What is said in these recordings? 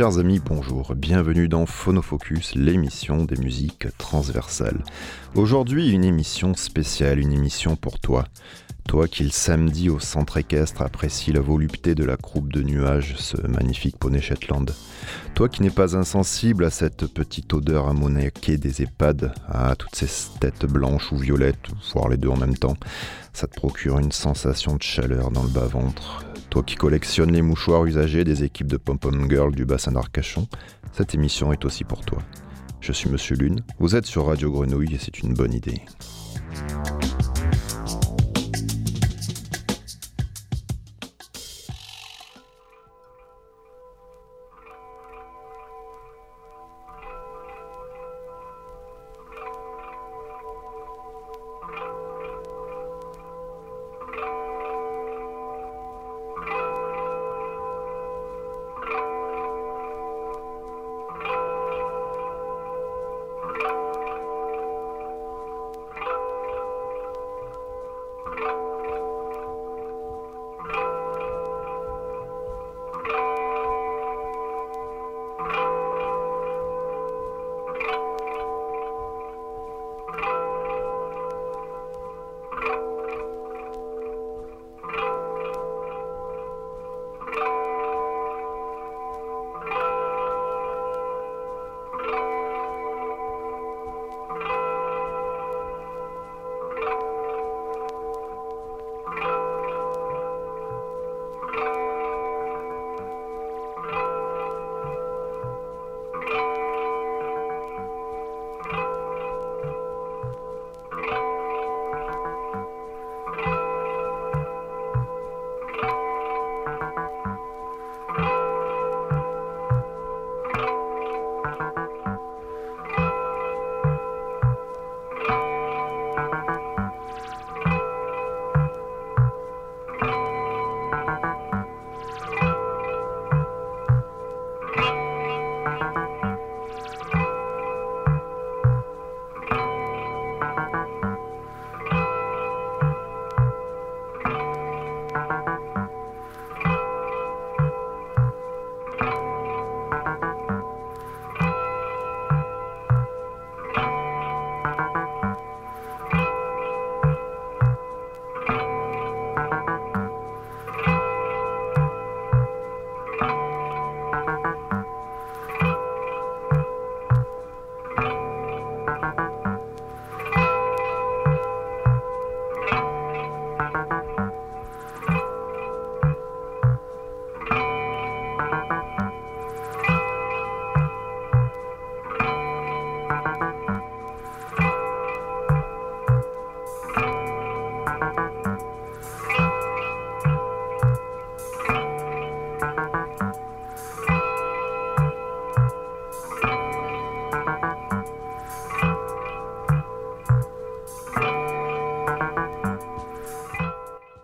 Chers amis, bonjour, bienvenue dans Phonofocus, l'émission des musiques transversales. Aujourd'hui, une émission spéciale, une émission pour toi. Toi qui le samedi au centre équestre apprécie la volupté de la croupe de nuages, ce magnifique poney Shetland. Toi qui n'es pas insensible à cette petite odeur ammoniaquée des EHPAD, à toutes ces têtes blanches ou violettes, voire les deux en même temps, ça te procure une sensation de chaleur dans le bas-ventre. Toi qui collectionnes les mouchoirs usagés des équipes de pom-pom girl du bassin d'Arcachon, cette émission est aussi pour toi. Je suis Monsieur Lune, vous êtes sur Radio Grenouille et c'est une bonne idée.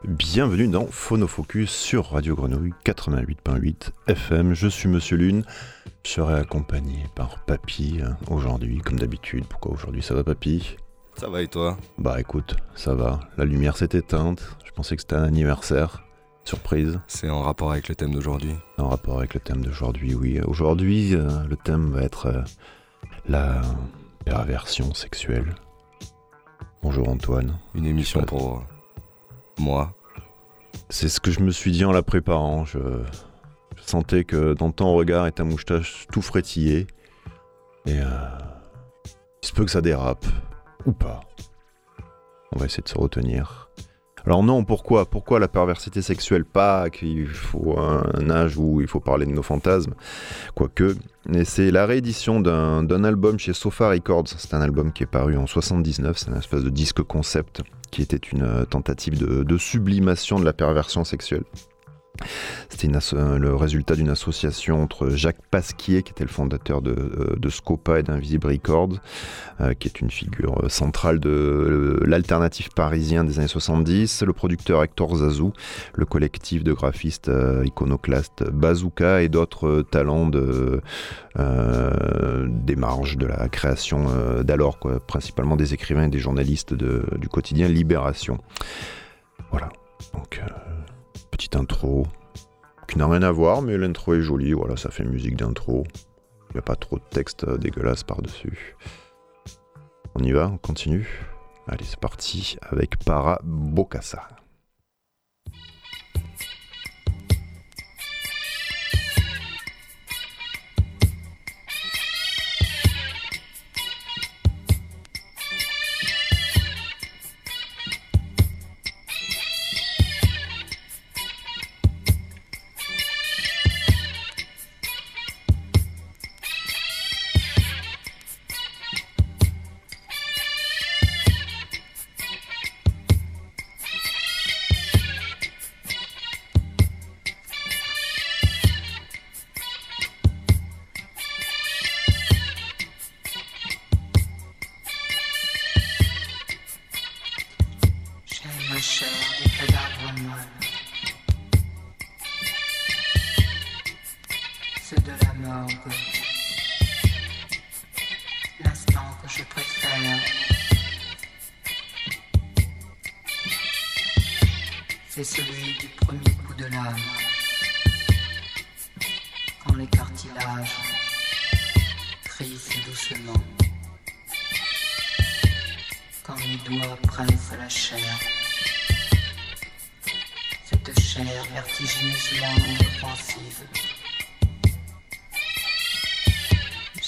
Bienvenue dans Phonofocus sur Radio Grenouille 88.8 FM. Je suis Monsieur Lune, je serai accompagné par Papy aujourd'hui, comme d'habitude. Pourquoi aujourd'hui? Ça va, Papy? Ça va, et toi? Bah écoute, ça va. La lumière s'est éteinte, je pensais que c'était un anniversaire. Surprise. C'est en rapport avec le thème d'aujourd'hui? En rapport avec le thème d'aujourd'hui, oui. Aujourd'hui, le thème va être la perversion sexuelle. Bonjour Antoine. Une émission pour moi. C'est ce que je me suis dit en la préparant, je sentais que dans ton regard et ta moustache tout frétillait, et il se peut que ça dérape, ou pas. On va essayer de se retenir. Alors non, pourquoi la perversité sexuelle? Pas qu'il faut un âge où il faut parler de nos fantasmes, quoique, mais c'est la réédition d'un album chez Sofa Records, c'est un album qui est paru en 79, c'est une espèce de disque concept, qui était une tentative de sublimation de la perversion sexuelle. C'était le résultat d'une association entre Jacques Pasquier, qui était le fondateur de Scopa et d'Invisible Records, qui est une figure centrale de l'alternatif parisien des années 70, le producteur Hector Zazou, le collectif de graphistes iconoclastes Bazooka et d'autres talents des marges de la création d'alors, quoi, principalement des écrivains et des journalistes du quotidien Libération. Voilà, donc... Petite intro, qui n'a rien à voir, mais l'intro est jolie, voilà, ça fait musique d'intro. Il n'y a pas trop de texte dégueulasse par-dessus. On y va, on continue. Allez, c'est parti avec Para Bokassa.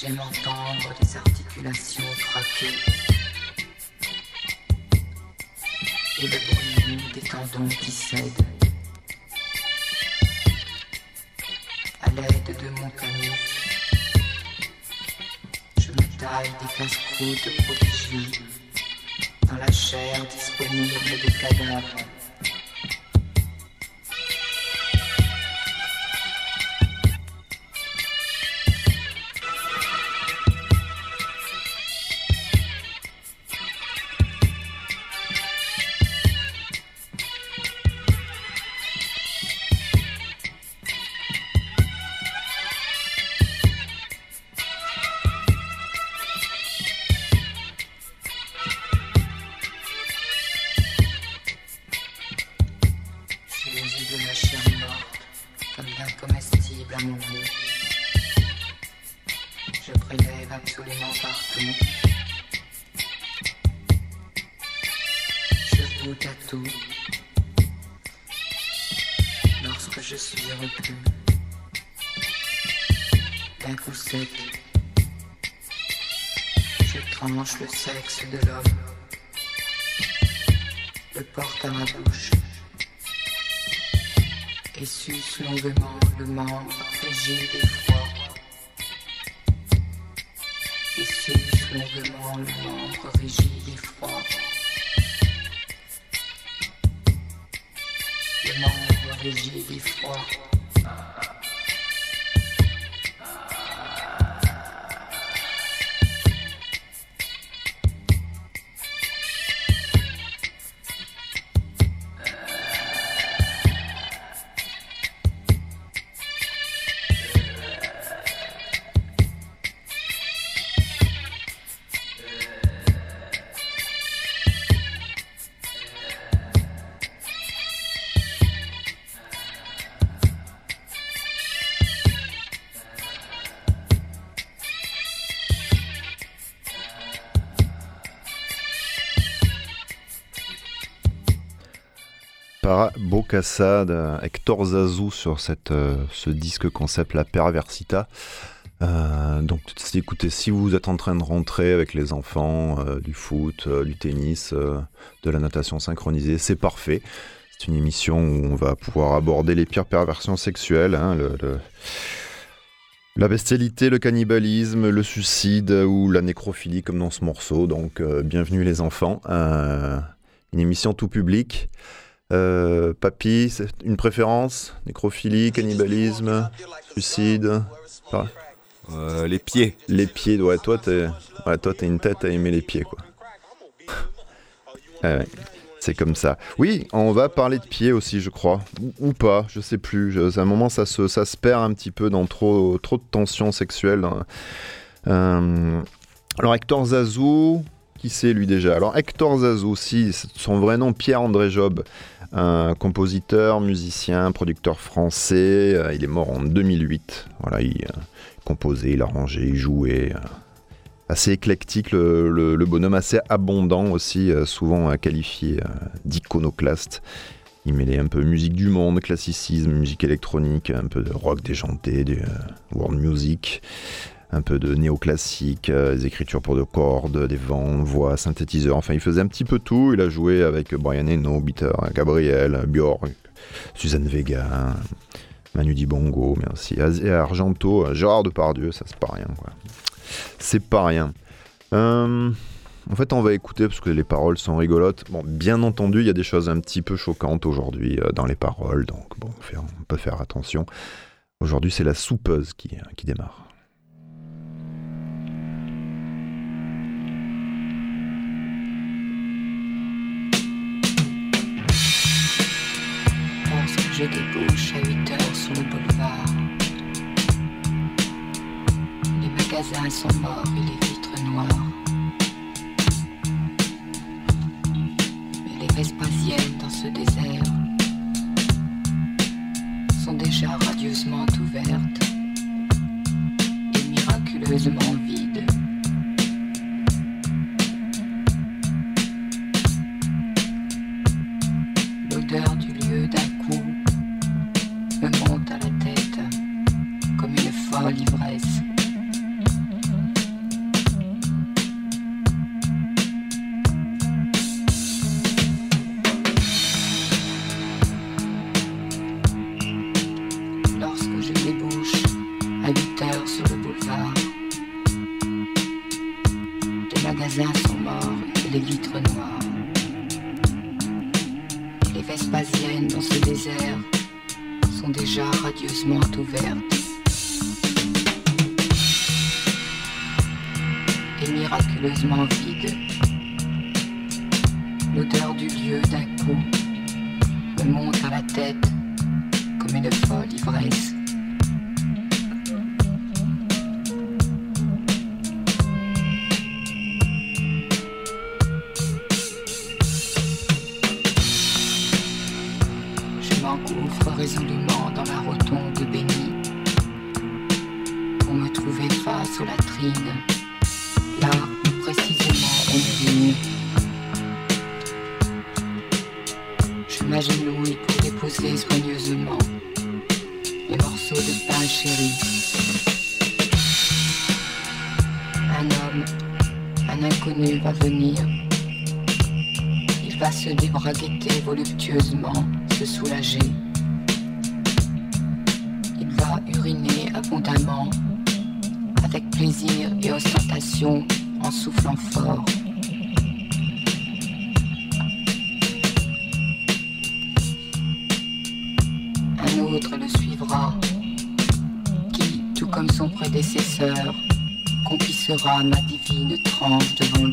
J'aime entendre des articulations craquer et le bruit des tendons qui cèdent. À l'aide de mon canif, je me taille des casse-croûtes prodigieux dans la chair disponible des cadavres. Le sexe de l'homme le porte à ma bouche et suce longuement le membre frigide et froid et suce longuement le membre rigide et froid. Le membre rigide et froid. Para Bokassa, Hector Zazou sur ce disque concept La Perversita. Donc écoutez, si vous êtes en train de rentrer avec les enfants, du foot, du tennis, de la natation synchronisée, c'est parfait. C'est une émission où on va pouvoir aborder les pires perversions sexuelles, hein, la bestialité, le cannibalisme, le suicide ou la nécrophilie comme dans ce morceau. Donc bienvenue les enfants, une émission tout public. Papy, c'est une préférence? Nécrophilie, cannibalisme, suicide, les pieds. Les pieds, ouais, toi t'es une tête à aimer les pieds, quoi. C'est comme ça. Oui, on va parler de pieds aussi, je crois. Ou pas, je sais plus. À un moment, ça se perd un petit peu dans trop de tensions sexuelles. Alors, Hector Zazou, qui c'est lui déjà? Alors, Hector Zazou, si son vrai nom Pierre-André Job, un compositeur, musicien, producteur français. Il est mort en 2008. Voilà, il composait, il arrangeait, il jouait. Assez éclectique, le bonhomme, assez abondant aussi, souvent qualifié d'iconoclaste. Il mêlait un peu musique du monde, classicisme, musique électronique, un peu de rock déjanté, du world music, un peu de néoclassique, des écritures pour deux cordes, des vents, voix, synthétiseurs. Enfin, il faisait un petit peu tout. Il a joué avec Brian Eno, Peter Gabriel, Björk, Suzanne Vega, Manu Dibango, mais aussi Argento, Gérard Depardieu, ça c'est pas rien, quoi. C'est pas rien. En fait, on va écouter parce que les paroles sont rigolotes. Bon, bien entendu, il y a des choses un petit peu choquantes aujourd'hui dans les paroles, donc bon, on peut faire attention. Aujourd'hui, c'est la soupeuse qui démarre. Lorsque je débouche à 8 heures sur le boulevard, les magasins sont morts et les vitres noires. Mais les Vespasiennes dans ce désert sont déjà radieusement ouvertes et miraculeusement vides. L'odeur du lieu d'un coup me monte à la tête comme une folle ivresse. Ma divine tranche devant lui. Un homme, un inconnu va venir. Il va se débraguetter voluptueusement, se soulager. Il va uriner abondamment, avec plaisir et ostentation, en soufflant fort. Un autre le suivra qui, tout comme son prédécesseur, compissera ma divine tranche devant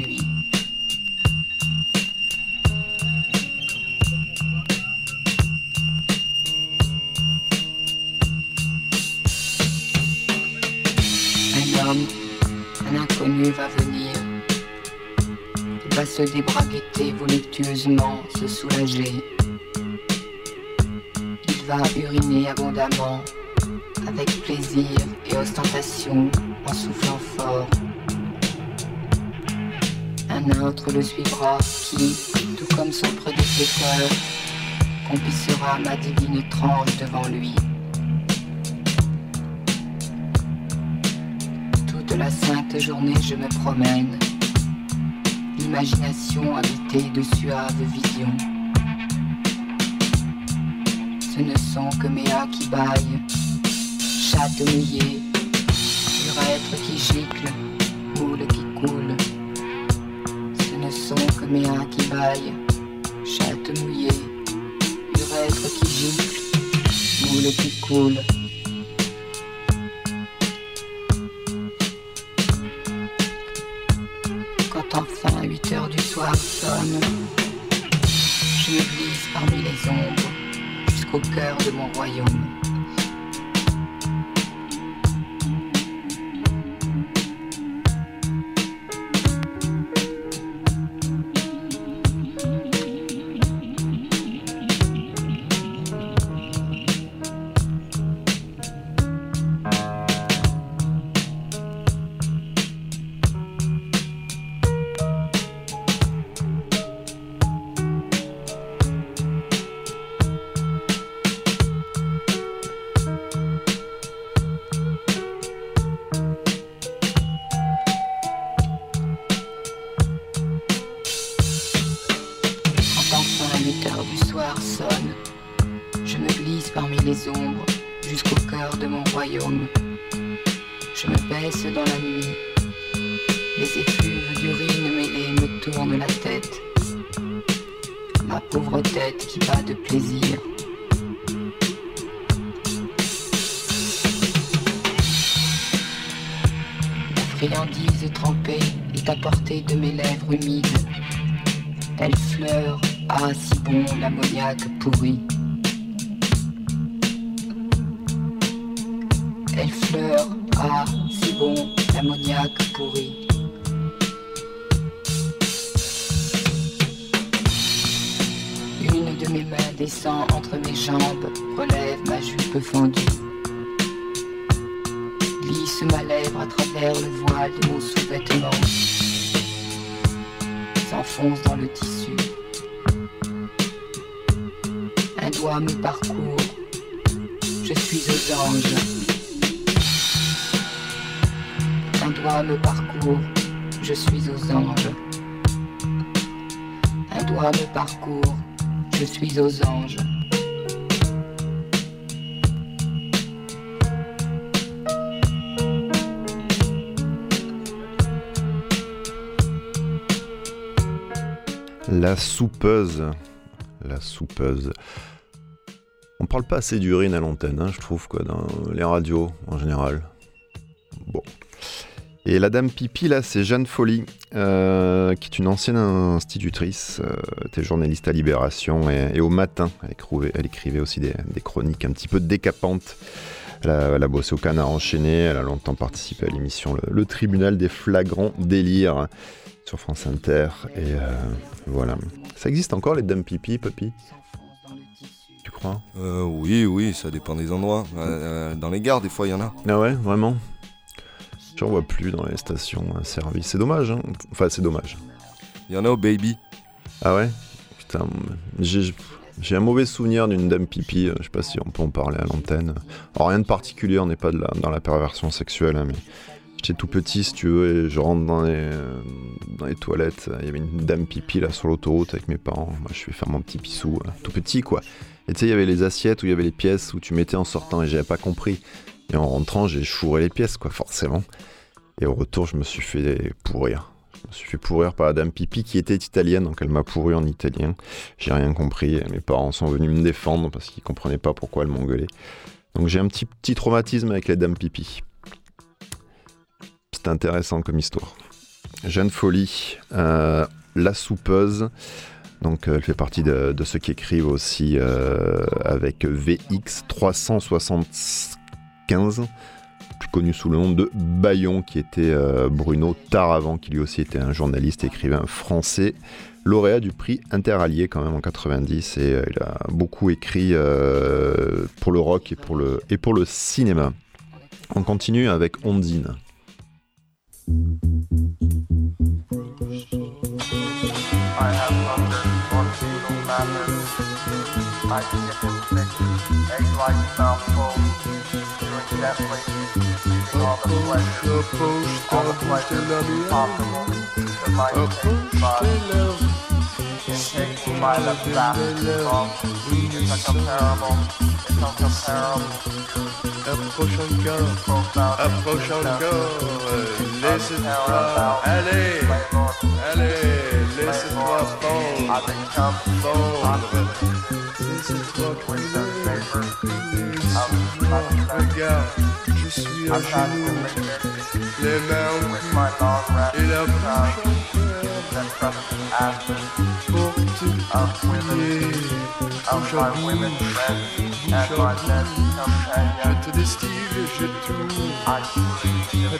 lui. Toute la sainte journée je me promène, l'imagination habitée de suaves visions. Ce ne sont que méas qui bâillent, chattes mouillées, urètres qui giclent, moules qui coulent. Que méas qui baillent, chattes mouillées, urètres qui giclent, moules qui coulent. Quand enfin 8 heures du soir sonnent, je me glisse parmi les ombres jusqu'au cœur de mon royaume. des ombres jusqu'au cœur de mon royaume. Je me baisse dans la nuit. Les effluves d'urine mêlée me tournent la tête. Ma pauvre tête qui bat de plaisir. La friandise trempée est à portée de mes lèvres humides. Elle fleure, ah si bon l'ammoniaque pourri. Elle fleure, ah si bon l'ammoniaque pourri. Une de mes mains descend entre mes jambes, relève ma jupe fendue. Glisse ma lèvre à travers le voile de mon sous-vêtement. S'enfonce dans le tissu. Un doigt me parcourt. Je suis aux anges. Un doigt me parcourt. Je suis aux anges. Un doigt me parcourt. Je suis aux anges. La soupeuse. On parle pas assez d'urine à l'antenne, je trouve, quoi, dans les radios en général. Bon. Et la dame pipi, là, c'est Jeanne Folli, qui est une ancienne institutrice, était journaliste à Libération et au Matin. Elle écrivait aussi des chroniques un petit peu décapantes. Elle a bossé au Canard enchaîné, elle a longtemps participé à l'émission Le Tribunal des Flagrants Délires sur France Inter, et voilà. Ça existe encore, les dames pipi, papy? Tu crois? Oui, ça dépend des endroits. Dans les gares, des fois, il y en a. Ah ouais, vraiment? J'en vois plus dans les stations-service. C'est dommage, Enfin, c'est dommage. Il y en a au Baby. Ah ouais? Putain, j'ai un mauvais souvenir d'une dame pipi. Je sais pas si on peut en parler à l'antenne. Alors, rien de particulier, on n'est pas dans la perversion sexuelle, mais... J'étais tout petit, si tu veux, et je rentre dans les toilettes. Il y avait une dame pipi là sur l'autoroute avec mes parents. Moi, je vais faire mon petit pissou, là. Tout petit, quoi. Et tu sais, il y avait les assiettes où il y avait les pièces où tu mettais en sortant, et j'avais pas compris. Et en rentrant, j'ai chouré les pièces, quoi, forcément. Et au retour, je me suis fait pourrir. Je me suis fait pourrir par la dame pipi qui était italienne, donc elle m'a pourri en italien. J'ai rien compris. Mes parents sont venus me défendre parce qu'ils comprenaient pas pourquoi elle m'engueulait. Donc j'ai un petit traumatisme avec les dames pipi. Intéressant comme histoire. Jeanne Folli, la soupeuse, donc elle fait partie de ceux qui écrivent aussi avec VX 375, plus connu sous le nom de Bayon, qui était Bruno Taravant, qui lui aussi était un journaliste et écrivain français, lauréat du prix Interallié quand même en 90, et il a beaucoup écrit pour le rock et pour le cinéma. On continue avec Ondine. I have London on legal matters. I can get infected, egg-like mouthful. You intently leaving all the pleasures possible to my taste buds. In taking my left back from, it's incomparable, it's uncomparable. Approche encore, laissez-moi aller, laissez-moi fondre, laissez-toi couler, regarde, je suis à genoux, les mains en cul, et la bouche en fer, pour te couler, bouche à bouche. Je te destille, je tourne. Attends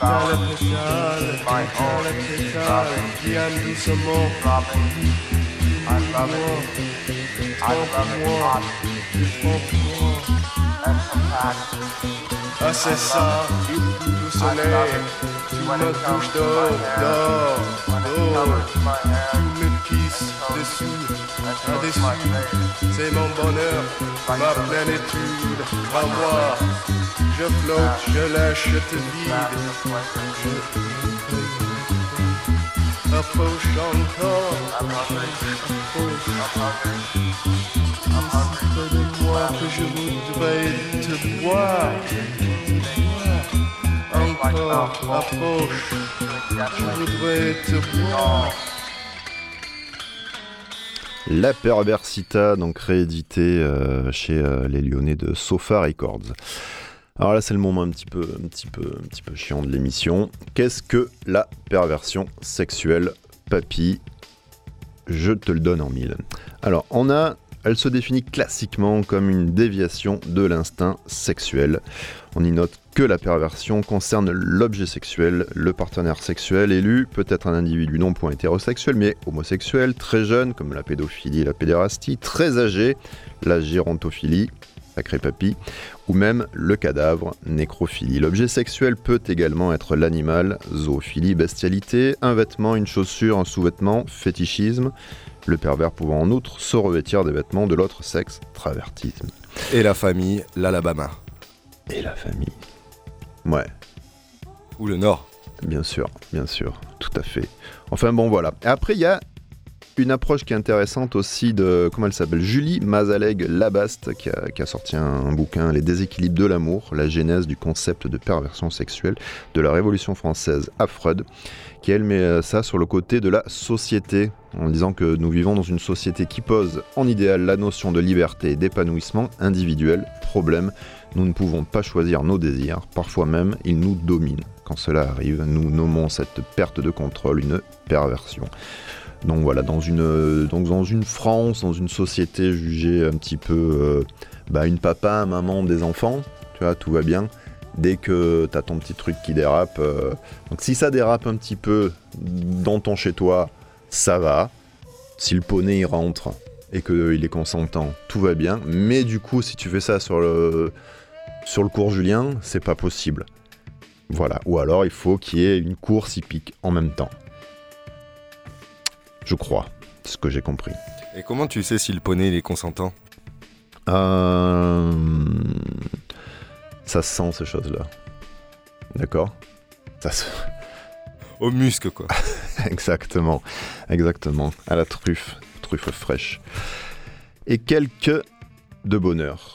la pétale, prends la pétale. Viens doucement, prends-moi, prends-moi. Ah c'est ça, tout soleil. Tu me touches d'or. Tu me kisses dessous. Indécis, c'est mon bonheur, ma plénitude, ma voix. Je flotte, je lâche, je te vide. Approche encore, approche, approche, approche de moi. moi que je voudrais te voir. Encore, approche, je voudrais te voir. La Perversita, donc réédité chez les Lyonnais de Sofa Records. Alors là, c'est le moment un petit peu chiant de l'émission. Qu'est-ce que la perversion sexuelle, papy? Je te le donne en mille. Alors, elle se définit classiquement comme une déviation de l'instinct sexuel. On y note que la perversion concerne l'objet sexuel, le partenaire sexuel élu, peut-être un individu non point hétérosexuel mais homosexuel, très jeune comme la pédophilie et la pédérastie, très âgé, la gérontophilie, sacré papy, ou même le cadavre, nécrophilie. L'objet sexuel peut également être l'animal, zoophilie, bestialité, un vêtement, une chaussure, un sous-vêtement, fétichisme, le pervers pouvant en outre se revêtir des vêtements de l'autre sexe, travertisme. Et la famille, l'Alabama. Et la famille. Ouais. Ou le Nord. Bien sûr, tout à fait. Enfin bon, voilà. Et après, il y a une approche qui est intéressante aussi de, comment elle s'appelle, Julie Mazaleg Labaste, qui a sorti un bouquin, Les déséquilibres de l'amour, la genèse du concept de perversion sexuelle de la Révolution française à Freud, qui elle met ça sur le côté de la société, en disant que nous vivons dans une société qui pose en idéal la notion de liberté et d'épanouissement individuel, problème, nous ne pouvons pas choisir nos désirs, parfois même ils nous dominent. Quand cela arrive, nous nommons cette perte de contrôle une perversion. Donc voilà, dans une France, dans une société jugée un petit peu une papa, maman, des enfants, tu vois, tout va bien. Dès que t'as ton petit truc qui dérape, donc si ça dérape un petit peu dans ton chez-toi, ça va. Si le poney il rentre et qu'il est consentant, tout va bien. Mais du coup, si tu fais ça sur le cours Julien, c'est pas possible. Voilà. Ou alors il faut qu'il y ait une course hippique en même temps. Je crois, c'est ce que j'ai compris. Et comment tu sais si le poney il est consentant ? Ça sent ces choses-là. D'accord ? Ça se... Au muscle, quoi. Exactement. À la truffe fraîche. Et quelques de bonheur.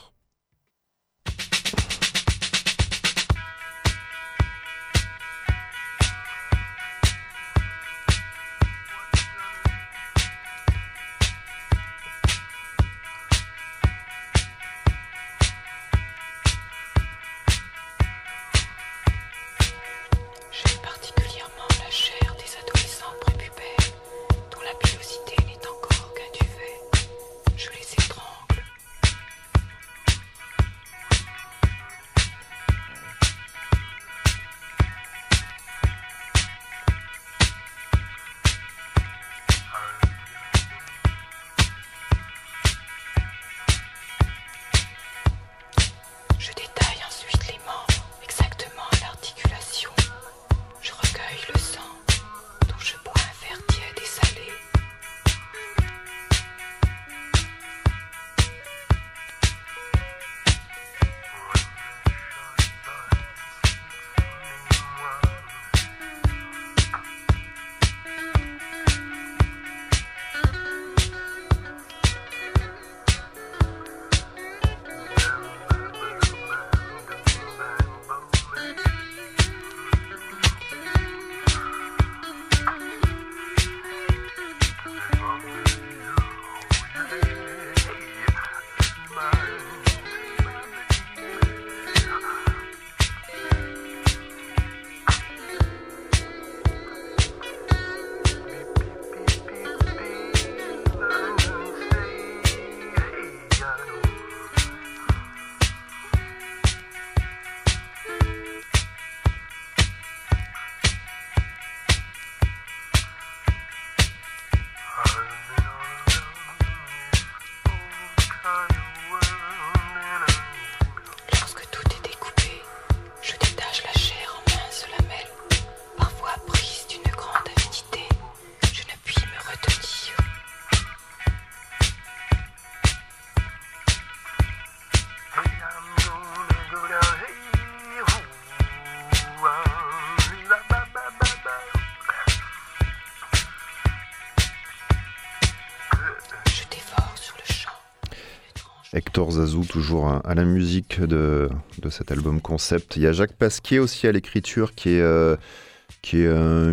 Hector Zazou, toujours à la musique de cet album concept. Il y a Jacques Pasquier aussi à l'écriture, qui est un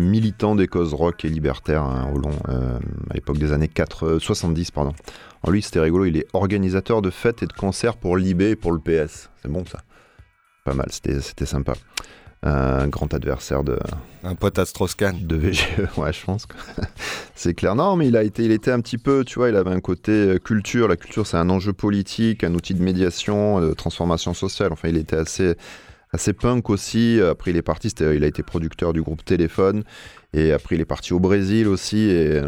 militant des causes rock et libertaires, hein, à l'époque des années 70. Pardon. Alors lui, c'était rigolo, il est organisateur de fêtes et de concerts pour l'IB et pour le PS. C'est bon, ça. Pas mal, c'était sympa. Un grand adversaire de... Un pote à Strauss-Kahn. De VGE, ouais, je pense. C'est clair. Non, mais il était un petit peu, tu vois, il avait un côté culture. La culture, c'est un enjeu politique, un outil de médiation, de transformation sociale. Enfin, il était assez punk aussi. Après, il est parti, il a été producteur du groupe Téléphone. Et après, il est parti au Brésil aussi. Et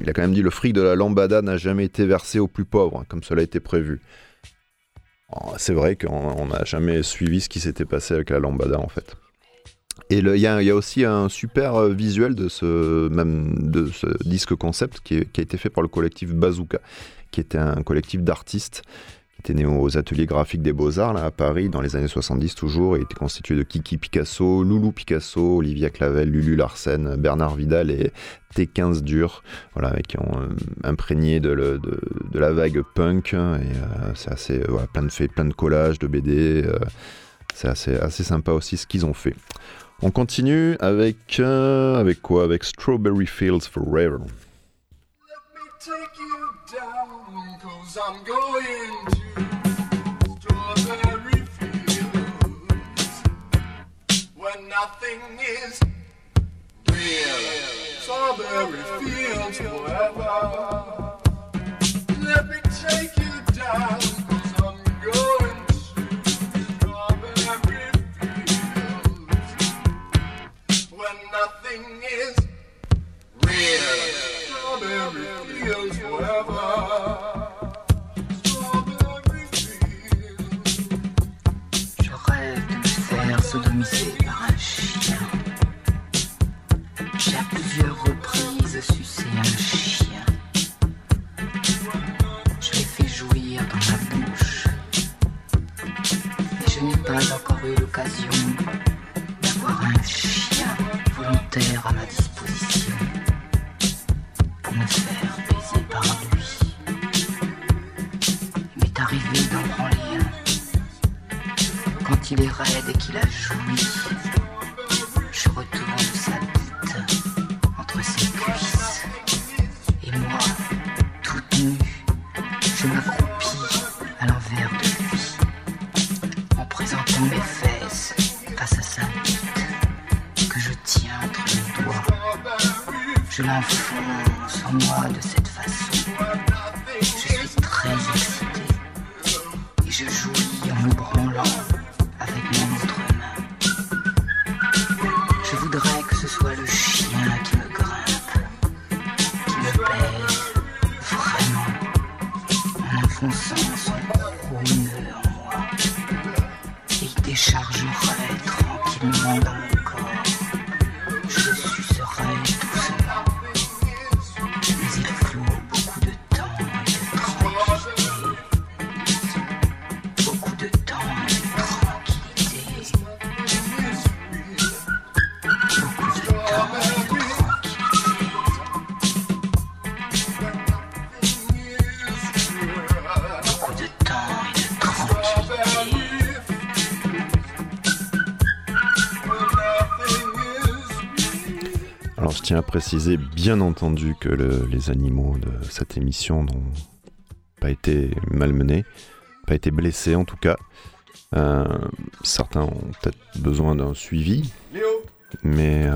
il a quand même dit « Le fric de la lambada n'a jamais été versé aux plus pauvres, comme cela était prévu ». C'est vrai qu'on n'a jamais suivi ce qui s'était passé avec la lambada, en fait. Et il y a aussi un super visuel de ce disque concept qui a été fait par le collectif Bazooka, qui était un collectif d'artistes qui était né aux ateliers graphiques des Beaux-Arts, là, à Paris, dans les années 70 toujours, et était constitué de Kiki Picasso, Loulou Picasso, Olivia Clavel, Lulu Larsen, Bernard Vidal et T15 Dur, voilà, qui ont imprégné de la vague punk, et c'est assez, voilà, plein de faits, plein de collages, de BD, c'est assez sympa aussi ce qu'ils ont fait. On continue avec quoi ? Avec Strawberry Fields Forever. Let me take you down, 'cause I'm going to... Strawberry fields where nothing is real. Strawberry fields forever. Let me take you down, 'cause I'm going to strawberry fields where nothing is real. Strawberry fields forever. Sodomisé par un chien. J'ai à plusieurs reprises sucé un chien. Je l'ai fait jouir dans ma bouche. Et je n'ai pas encore eu l'occasion d'avoir un chien volontaire à ma disposition pour me faire baiser par lui. Il m'est arrivé d'en branler. Quand il est raide et qu'il a joui, je retourne sa bite entre ses cuisses. Et moi, toute nue, je m'accroupis à l'envers de lui, en présentant mes fesses face à sa bite, que je tiens entre mes doigts. Je l'enfonce en moi de cette façon. Je suis très excitée et je jouis en me branlant. Je tiens à préciser, bien entendu, que les animaux de cette émission n'ont pas été malmenés, pas été blessés en tout cas. Certains ont peut-être besoin d'un suivi, mais...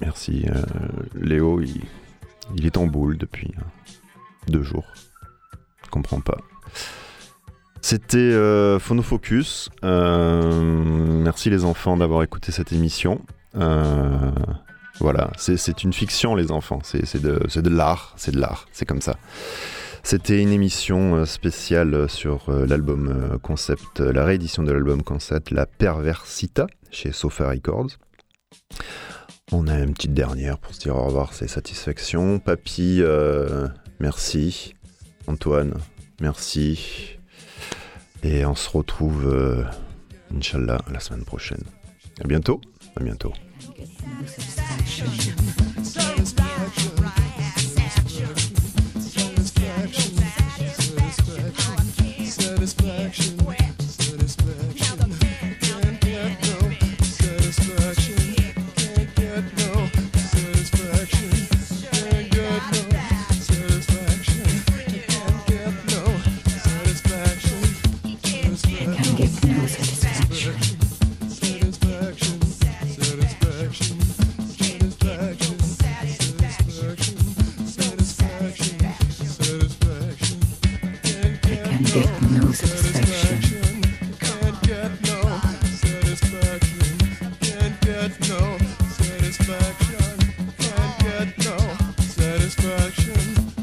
Merci. Léo, il est en boule depuis 2 jours. Je comprends pas. C'était Phonofocus. Merci les enfants d'avoir écouté cette émission. Voilà, c'est une fiction les enfants, c'est de l'art, c'est de l'art, c'est comme ça. C'était une émission spéciale sur l'album concept, la réédition de l'album concept La Perversita chez Sofa Records. On a une petite dernière pour se dire au revoir, c'est Satisfaction. Papy, merci. Antoine, merci. Et on se retrouve, Inch'Allah, la semaine prochaine. À bientôt. À bientôt. satisfaction. Can't get no satisfaction.